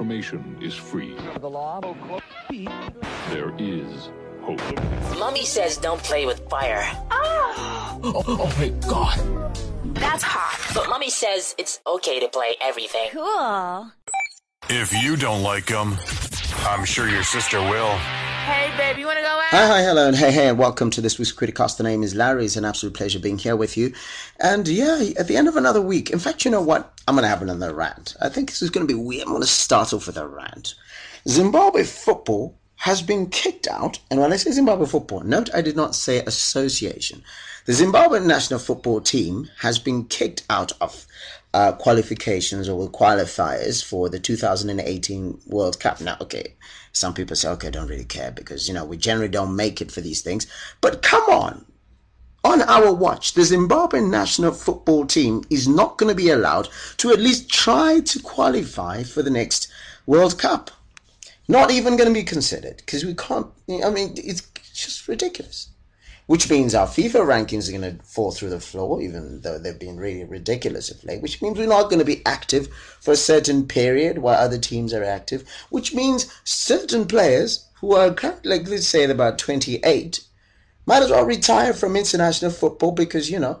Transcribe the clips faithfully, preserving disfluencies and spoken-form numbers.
information is free. The law. There is hope. Mummy says don't play with fire. Oh, oh, oh my God. That's hot. But Mummy says it's okay to play everything. Cool. If you don't like them, I'm sure your sister will. Hey, babe, you want to go out? Hi, hi, hello, and hey, hey, and welcome to this week's Criticast. The name is Larry. It's an absolute pleasure being here with you. And, yeah, at the end of another week, in fact, you know what? I'm going to have another rant. I think this is going to be weird. I'm going to start off with a rant. Zimbabwe football has been kicked out, and when I say Zimbabwe football, note I did not say association. The Zimbabwe national football team has been kicked out of uh, qualifications or qualifiers for the two thousand eighteen World Cup. Now, okay, some people say, okay, I don't really care because, you know, we generally don't make it for these things. But come on, on our watch, the Zimbabwe national football team is not going to be allowed to at least try to qualify for the next World Cup. Not even going to be considered because we can't, I mean, it's just ridiculous. Which means our FIFA rankings are going to fall through the floor, even though they've been really ridiculous of late, which means we're not going to be active for a certain period while other teams are active, which means certain players who are currently, like, let's say about twenty-eight, might as well retire from international football because, you know,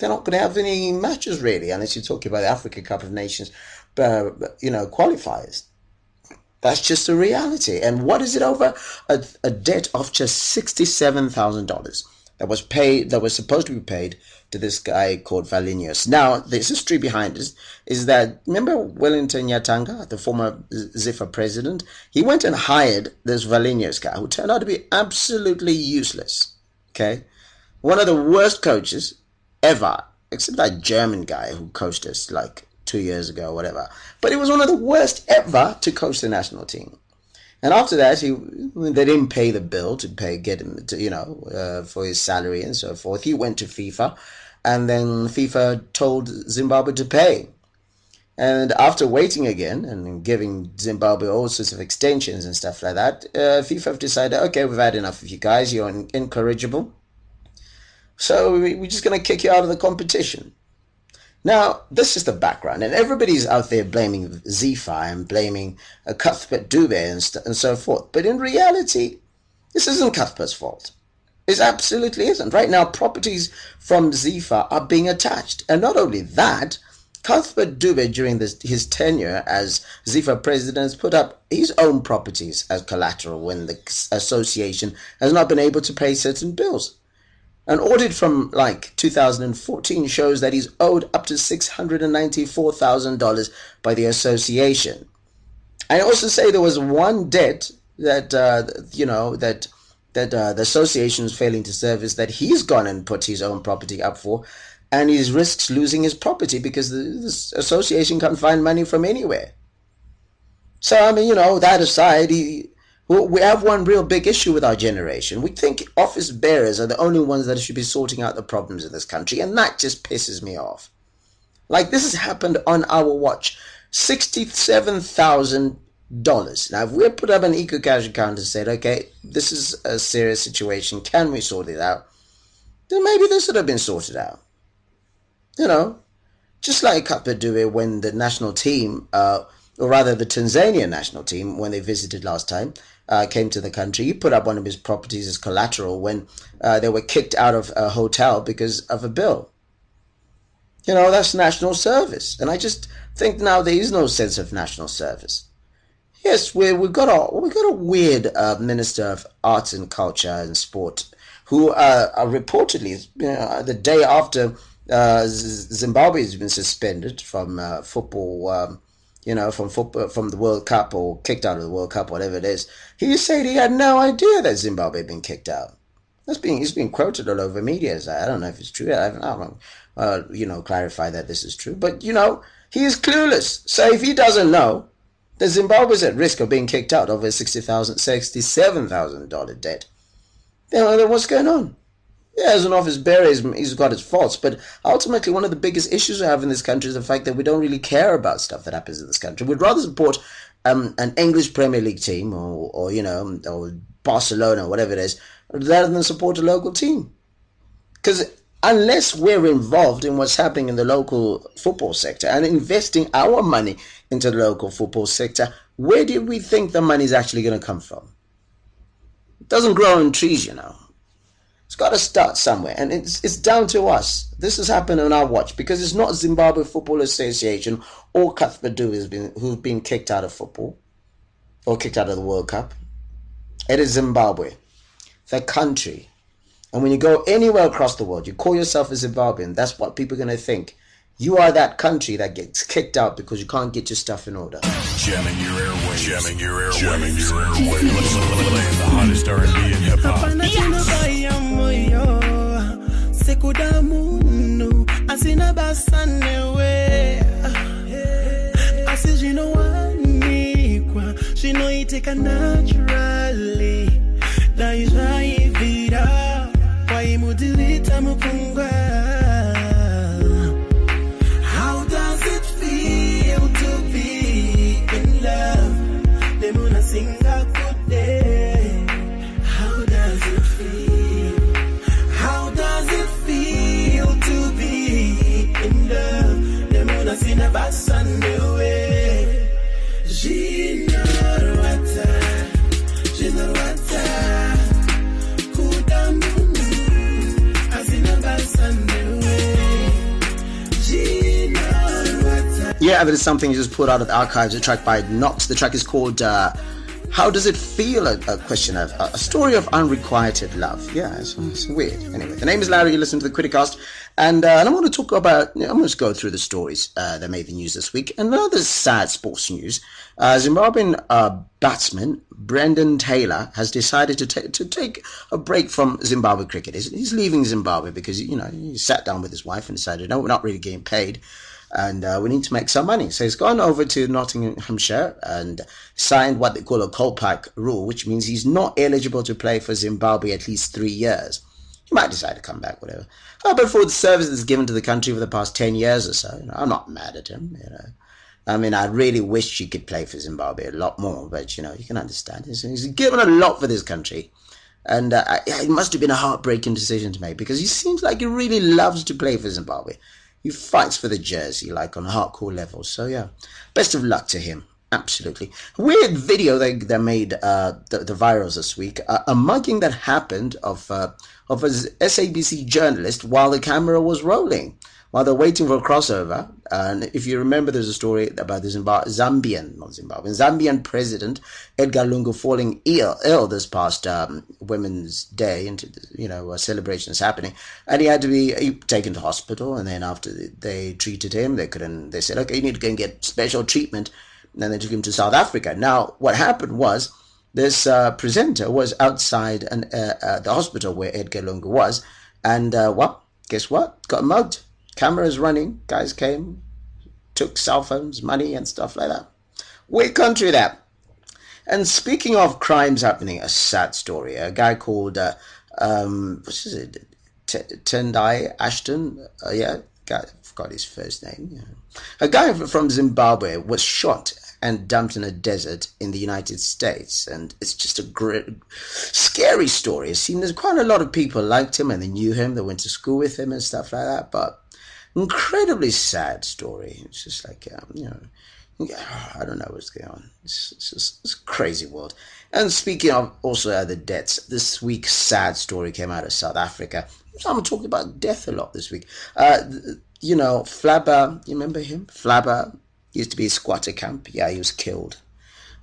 they're not going to have any matches really, unless you're talking about the Africa Cup of Nations, uh, you know, qualifiers. That's just the reality. And what is it over? A, a debt of just sixty-seven thousand dollars that was paid, that was supposed to be paid to this guy called Valenius. Now, the history behind this is that, remember Wellington Yatanga, the former Ziffa president? He went and hired this Valenius guy who turned out to be absolutely useless. Okay? One of the worst coaches ever, except that German guy who coached us, like, two years ago, whatever. But it was one of the worst ever to coach the national team. And after that, he they didn't pay the bill to pay get him, to, you know, uh, for his salary and so forth. He went to FIFA, and then FIFA told Zimbabwe to pay. And after waiting again and giving Zimbabwe all sorts of extensions and stuff like that, uh, FIFA have decided, okay, we've had enough of you guys. You're in- incorrigible. So we, we're just going to kick you out of the competition. Now, this is the background, and everybody's out there blaming Ziffa and blaming uh, Cuthbert Dube and, st- and so forth. But in reality, this isn't Cuthbert's fault. It absolutely isn't. Right now, properties from Ziffa are being attached. And not only that, Cuthbert Dube, during this, his tenure as Ziffa president, has put up his own properties as collateral when the association has not been able to pay certain bills. An audit from, like, two thousand fourteen shows that he's owed up to six hundred ninety-four thousand dollars by the association. I also say there was one debt that, uh, you know, that that uh, the association is failing to service that he's gone and put his own property up for, and he risks losing his property because the, the association can't find money from anywhere. So, I mean, you know, that aside, he... we have one real big issue with our generation. We think office bearers are the only ones that should be sorting out the problems in this country, and that just pisses me off. Like, this has happened on our watch. sixty-seven thousand dollars. Now, if we put up an EcoCash account and said, okay, this is a serious situation, can we sort it out? Then maybe this would have been sorted out. You know, just like Cuthbert Dube when the national team... Uh, or rather the Tanzania national team, when they visited last time, uh, came to the country. He put up one of his properties as collateral when uh, they were kicked out of a hotel because of a bill. You know, that's national service. And I just think now there is no sense of national service. Yes, we, we've got a, we've got a weird uh, Minister of Arts and Culture and Sport who uh, are reportedly, you know, the day after uh, Z- Zimbabwe has been suspended from uh, football... Um, you know, from football, from the World Cup or kicked out of the World Cup, whatever it is. He said he had no idea that Zimbabwe had been kicked out. That's being, he's been quoted all over media. So I don't know if it's true. I don't know. Uh, you know, clarify that this is true. But, you know, he is clueless. So if he doesn't know that Zimbabwe is at risk of being kicked out over a sixty-seven thousand dollars debt, then what's going on? Yeah, as an office bearer, he's got his faults. But ultimately, one of the biggest issues we have in this country is the fact that we don't really care about stuff that happens in this country. We'd rather support um, an English Premier League team or, or, you know, or Barcelona, whatever it is, rather than support a local team. Because unless we're involved in what's happening in the local football sector and investing our money into the local football sector, where do we think the money is actually going to come from? It doesn't grow on trees, you know. It's got to start somewhere, and it's it's down to us. This has happened on our watch, because it's not Zimbabwe Football Association or Cuthbert Dube has been, who've been kicked out of football or kicked out of the World Cup. It is Zimbabwe, the country. And when you go anywhere across the world, you call yourself a Zimbabwean, that's what people are going to think. You are that country that gets kicked out because you can't get your stuff in order. Jamming your airwaves. Jamming your airwaves. Jamming your airwaves. The hottest R and B and hip hop. Sing a good day. How does it feel? How does it feel to be in love? The moon has seen a vast sun away. She knows water. She knows water. Yeah, that is something you just pulled out of the archives, a track by Knox. The track is called uh, How Does It Feel? A, a question of a story of unrequited love. Yeah, it's, it's weird. Anyway, the name is Larry. You listen to the Criticast. And, uh, and I want to talk about, you know, I'm going to go through the stories uh, that made the news this week. And another sad sports news. Uh, Zimbabwean uh, batsman Brendan Taylor has decided to, ta- to take a break from Zimbabwe cricket. He's, he's leaving Zimbabwe because, you know, he sat down with his wife and decided, no, we're not really getting paid. And uh, we need to make some money. So he's gone over to Nottinghamshire and signed what they call a Colpack rule, which means he's not eligible to play for Zimbabwe at least three years. He might decide to come back, whatever. Oh, but for the services given to the country for the past ten years or so, you know, I'm not mad at him. You know, I mean, I really wish he could play for Zimbabwe a lot more, but, you know, you can understand. He's, he's given a lot for this country. And uh, it must have been a heartbreaking decision to make, because he seems like he really loves to play for Zimbabwe. He fights for the jersey, like, on a hardcore level. So, yeah, best of luck to him. Absolutely. Weird video they, they made uh, the, the virals this week. Uh, a mugging that happened of uh, of an S A B C journalist while the camera was rolling, while they're waiting for a crossover. And if you remember, there's a story about the Zimbab- Zambian, not Zimbabwean, Zambian president Edgar Lungu falling ill, ill this past um, Women's Day, and you know, celebrations happening, and he had to be he, taken to hospital. And then after they treated him, they couldn't. They said, okay, you need to go and get special treatment. And then they took him to South Africa. Now, what happened was this uh, presenter was outside an, uh, uh, the hospital where Edgar Lungu was, and uh, well, guess what? Got mugged. Cameras running, guys came, took cell phones, money, and stuff like that. Weird country that. And speaking of crimes happening, a sad story. A guy called, uh, um, what is it, T- Tendai Ashton? Uh, yeah, guy, I forgot his first name. Yeah. A guy from Zimbabwe was shot and dumped in a desert in the United States. And it's just a gr- scary story. It seems there's quite a lot of people liked him and they knew him. They went to school with him and stuff like that. But incredibly sad story. It's just like, um, you know, I don't know what's going on. It's, it's just it's a crazy world. And speaking of also other deaths, this week's sad story came out of South Africa. I'm talking about death a lot this week. Uh, you know, Flabba, you remember him? Flabba used to be a squatter camp. Yeah, he was killed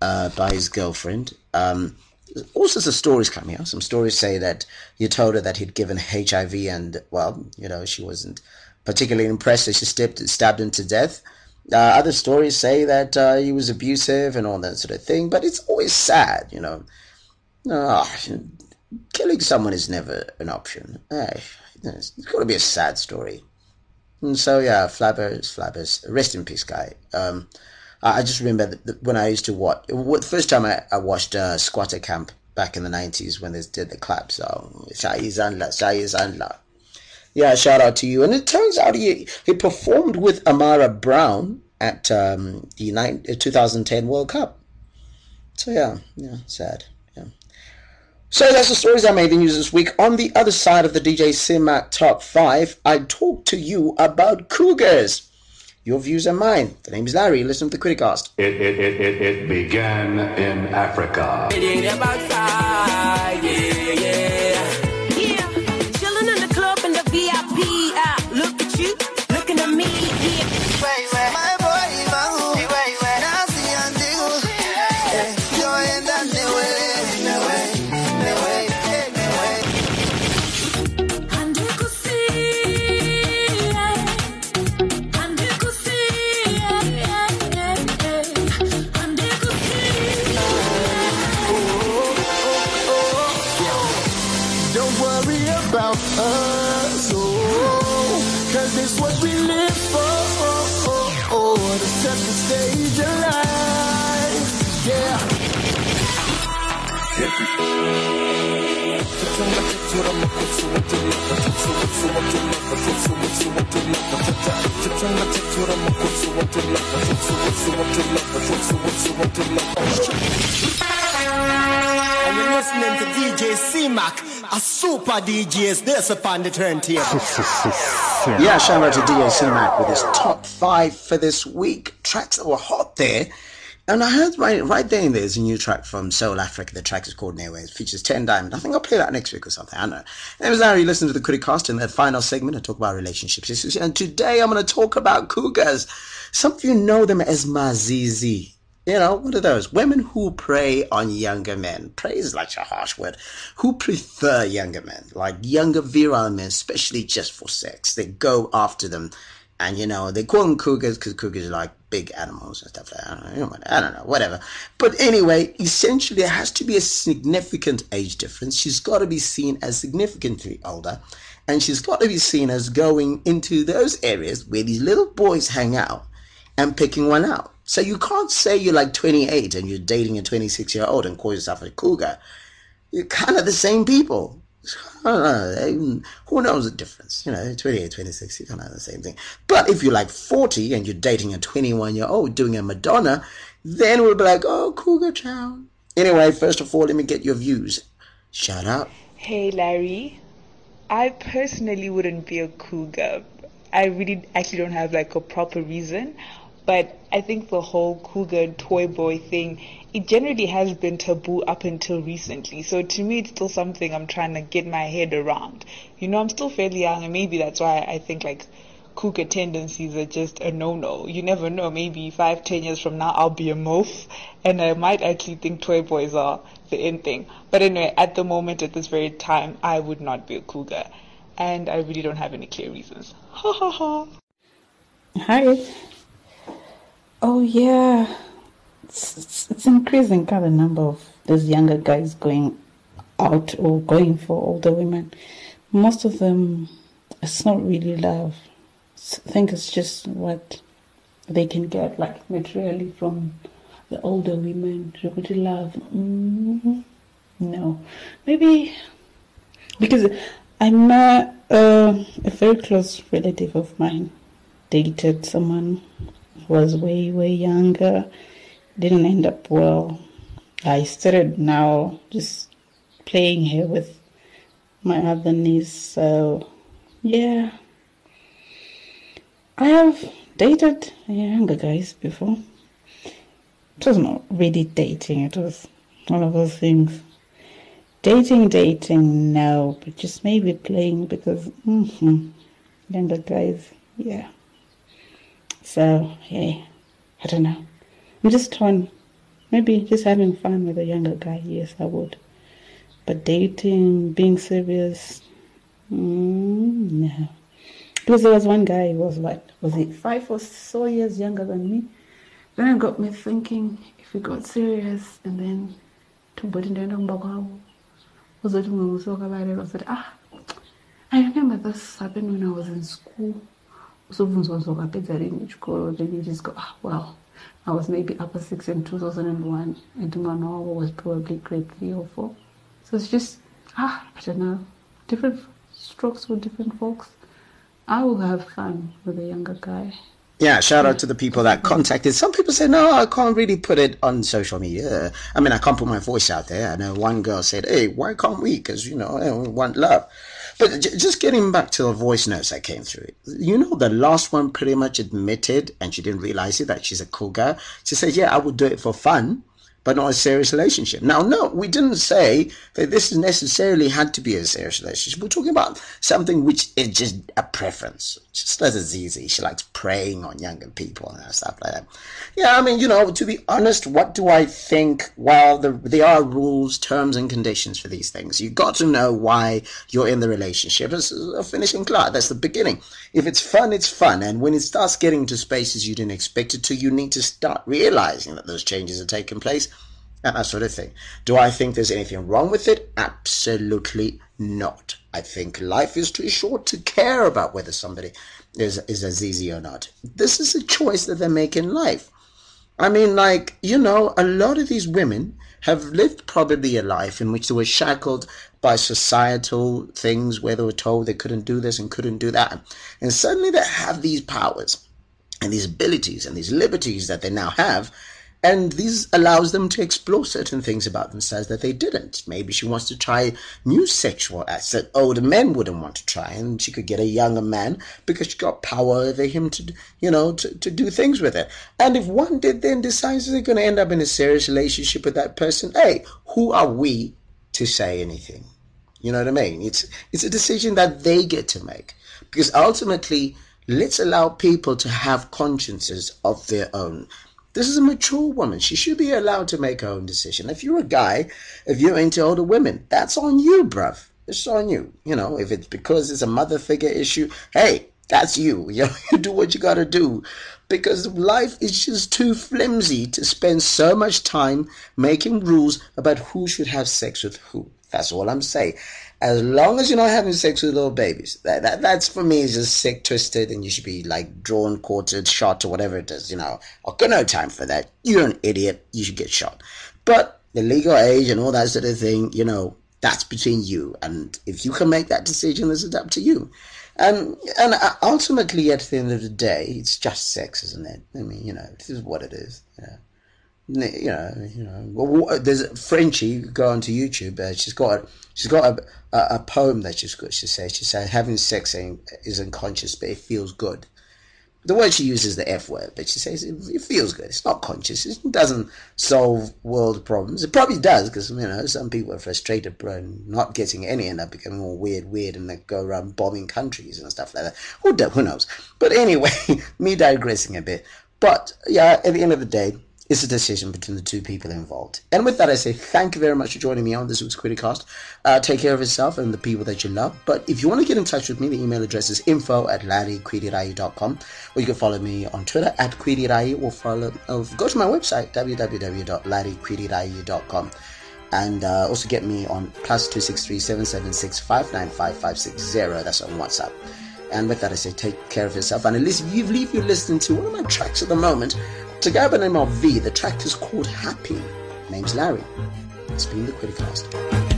uh, by his girlfriend. Um, all sorts of stories coming out. Some stories say that he told her that he'd given H I V and, well, you know, she wasn't particularly impressed that she stabbed, stabbed him to death. Uh, other stories say that uh, he was abusive and all that sort of thing, but it's always sad, you know. Uh, killing someone is never an option. Uh, it's got to be a sad story. And so, yeah, Flabber's, Flabber's, rest in peace, guy. Um, I just remember that when I used to watch, the first time I, I watched uh, Squatter Camp back in the nineties when they did the clap song, Shayi Zandla, Shayi Zandla. Yeah, shout out to you. And it turns out he, he performed with Amara Brown at um, the nine, twenty ten World Cup. So, yeah, yeah, sad. Yeah. So that's the stories that made the news this week. On the other side of the D J C Mac Top five, I talk to you about cougars. Your views are mine. The name is Larry. Listen to the Criticast. It, it, it, it, it began in Africa. It ain't about time, yeah, yeah. Yeah, chilling in the club in the V I P. I look at you, looking at me. Yeah. Wait, wait, my boy, my who? Wait, wait, I see you do. You're in the new way, new way, new way, new way. And you could see, and you could see, and you could see. Don't worry about us, oh, 'cause it's what we live for. To set the stage alive, yeah. And you're listening to D J C Mac, a super D J is this upon the turntable. Yeah, shout out to D J C Mac with his top five for this week. Tracks that were hot there. And I heard right, right there in there is a new track from Soul Africa. The track is called Nowhere. It features ten Diamond. I think I'll play that next week or something. I don't know. And was Larry. Listen to the Criticast. In the final segment, I talk about relationships issues. And today I'm going to talk about cougars. Some of you know them as Mazizi. You know, what are those? Women who prey on younger men. Prey is like a harsh word. Who prefer younger men, like younger virile men, especially just for sex. They go after them. And, you know, they call them cougars because cougars are like big animals and stuff like that. I don't, know, I don't know, whatever. But anyway, essentially, there has to be a significant age difference. She's got to be seen as significantly older. And she's got to be seen as going into those areas where these little boys hang out and picking one out. So you can't say you're like twenty-eight and you're dating a twenty-six-year-old and call yourself a cougar. You're kind of the same people. I don't know. Who knows the difference? You know, twenty-eight, twenty-six, you're kind of the same thing. But if you're like forty and you're dating a twenty-one-year-old doing a Madonna, then we'll be like, oh, cougar child. Anyway, first of all, let me get your views. Shout out. Hey, Larry. I personally wouldn't be a cougar. I really actually don't have like a proper reason. But I think the whole cougar toy boy thing, it generally has been taboo up until recently. So to me, it's still something I'm trying to get my head around. You know, I'm still fairly young, and maybe that's why I think like cougar tendencies are just a no-no. You never know. Maybe five, ten years from now, I'll be a MILF, and I might actually think toy boys are the end thing. But anyway, at the moment, at this very time, I would not be a cougar, and I really don't have any clear reasons. Ha ha ha. Hi. Oh yeah, it's, it's, it's increasing kind of number of these younger guys going out or going for older women. Most of them, it's not really love. I think it's just what they can get, like materially from the older women. Really love? Mm-hmm. No, maybe because I met uh, a very close relative of mine dated someone. Was way, way younger. Didn't end up well. I started now just playing here with my other niece. So, yeah. I have dated younger guys before. It was not really dating. It was one of those things. Dating, dating, no. But just maybe playing because mm-hmm, younger guys, yeah. So, yeah, I don't know. I'm just torn. Maybe just having fun with a younger guy, yes, I would. But dating, being serious, mm, no. Because there was one guy who was, what, was he five or so years younger than me? Then it got me thinking, if we got serious, and then, I said, ah, I remember this happened when I was in school. So then you just go, ah, well, I was maybe upper six in two thousand one, and Dumano was probably grade three or four. So it's just, ah, I don't know, different strokes for different folks. I will have fun with a younger guy. Yeah, shout out to the people that contacted. Some people say, no, I can't really put it on social media. I mean, I can't put my voice out there. I know one girl said, hey, why can't we? Because, you know, we want love. But j- just getting back to the voice notes that came through. You know, the last one pretty much admitted, and she didn't realize it, that she's a cool girl. She said, yeah, I would do it for fun, but not a serious relationship. Now, no, we didn't say that this necessarily had to be a serious relationship. We're talking about something which is just a preference. She says it's easy. She likes preying on younger people and stuff like that. Yeah, I mean, you know, to be honest, what do I think? Well, the, there are rules, terms, and conditions for these things. You've got to know why you're in the relationship. It's a finishing cloud. That's the beginning. If it's fun, it's fun. And when it starts getting to spaces you didn't expect it to, you need to start realizing that those changes are taking place. And that sort of thing. Do I think there's anything wrong with it? Absolutely not. I think life is too short to care about whether somebody is is as easy or not. This is a choice that they make in life. I mean, like, you know, a lot of these women have lived probably a life in which they were shackled by societal things where they were told they couldn't do this and couldn't do that. And suddenly they have these powers and these abilities and these liberties that they now have. And this allows them to explore certain things about themselves that they didn't. Maybe she wants to try new sexual acts that older men wouldn't want to try, and she could get a younger man because she got power over him to, you know, to, to do things with it. And if one did then decides they're going to end up in a serious relationship with that person, hey, who are we to say anything? You know what I mean? It's it's a decision that they get to make, because ultimately, let's allow people to have consciences of their own. This is a mature woman. She should be allowed to make her own decision. If you're a guy, if you're into older women, that's on you, bruv. It's on you. You know, if it's because it's a mother figure issue, hey, that's you. You know, you do what you got to do. Because life is just too flimsy to spend so much time making rules about who should have sex with who. That's all I'm saying. As long as you're not having sex with little babies, that, that that's for me is just sick, twisted, and you should be like drawn, quartered, shot, or whatever it is. You know, I've got no time for that. You're an idiot. You should get shot. But the legal age and all that sort of thing, you know, that's between you. And if you can make that decision, it's up to you. Um, and ultimately, at the end of the day, it's just sex, isn't it? I mean, you know, this is what it is. You know. You know, you know. Well, there's Frenchie. Go onto YouTube. Uh, she's got, she's got a, a, a poem that she's got. She says, she says, having sex isn't conscious, but it feels good. The word she uses is the F word, but she says it, it feels good. It's not conscious. It doesn't solve world problems. It probably does, because you know some people are frustrated, bro, not getting any, and are becoming all weird, weird, and they go around bombing countries and stuff like that. Who who knows? But anyway, me digressing a bit. But yeah, at the end of the day, it's a decision between the two people involved. And with that, I say thank you very much for joining me on this week's Criticast. Uh, take care of yourself and the people that you love. But if you want to get in touch with me, the email address is info at larry quidirayi dot com, or you can follow me on Twitter at quidirayi, or follow, or go to my website, w w w dot larry quidirayi dot com. And uh, also get me on plus two six three seven seven six five nine five five six zero. That's on WhatsApp. And with that, I say take care of yourself. And at least if you've, if you're listening to one of my tracks at the moment, to go by the name of V, the track is called Happy. Name's Larry. It's been the Criticast.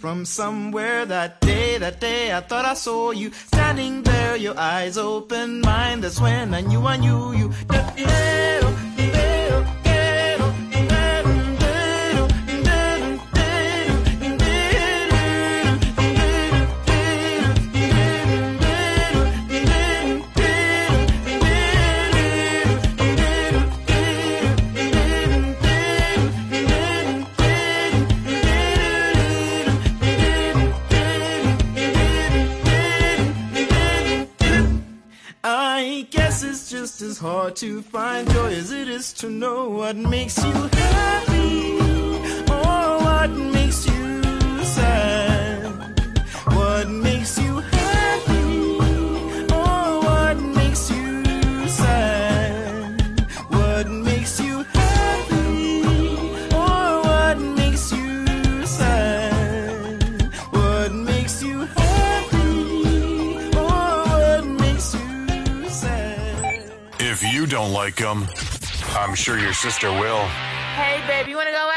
From somewhere that day, that day I thought I saw you standing there, your eyes open, mine. That's when I knew I knew you. It's as hard to find joy as it is to know what makes you happy or what makes you sad. What makes you happy or what makes you sad? What makes you happy or what makes you sad? What makes you happy? If you don't like them, I'm sure your sister will. Hey, babe, you want to go out?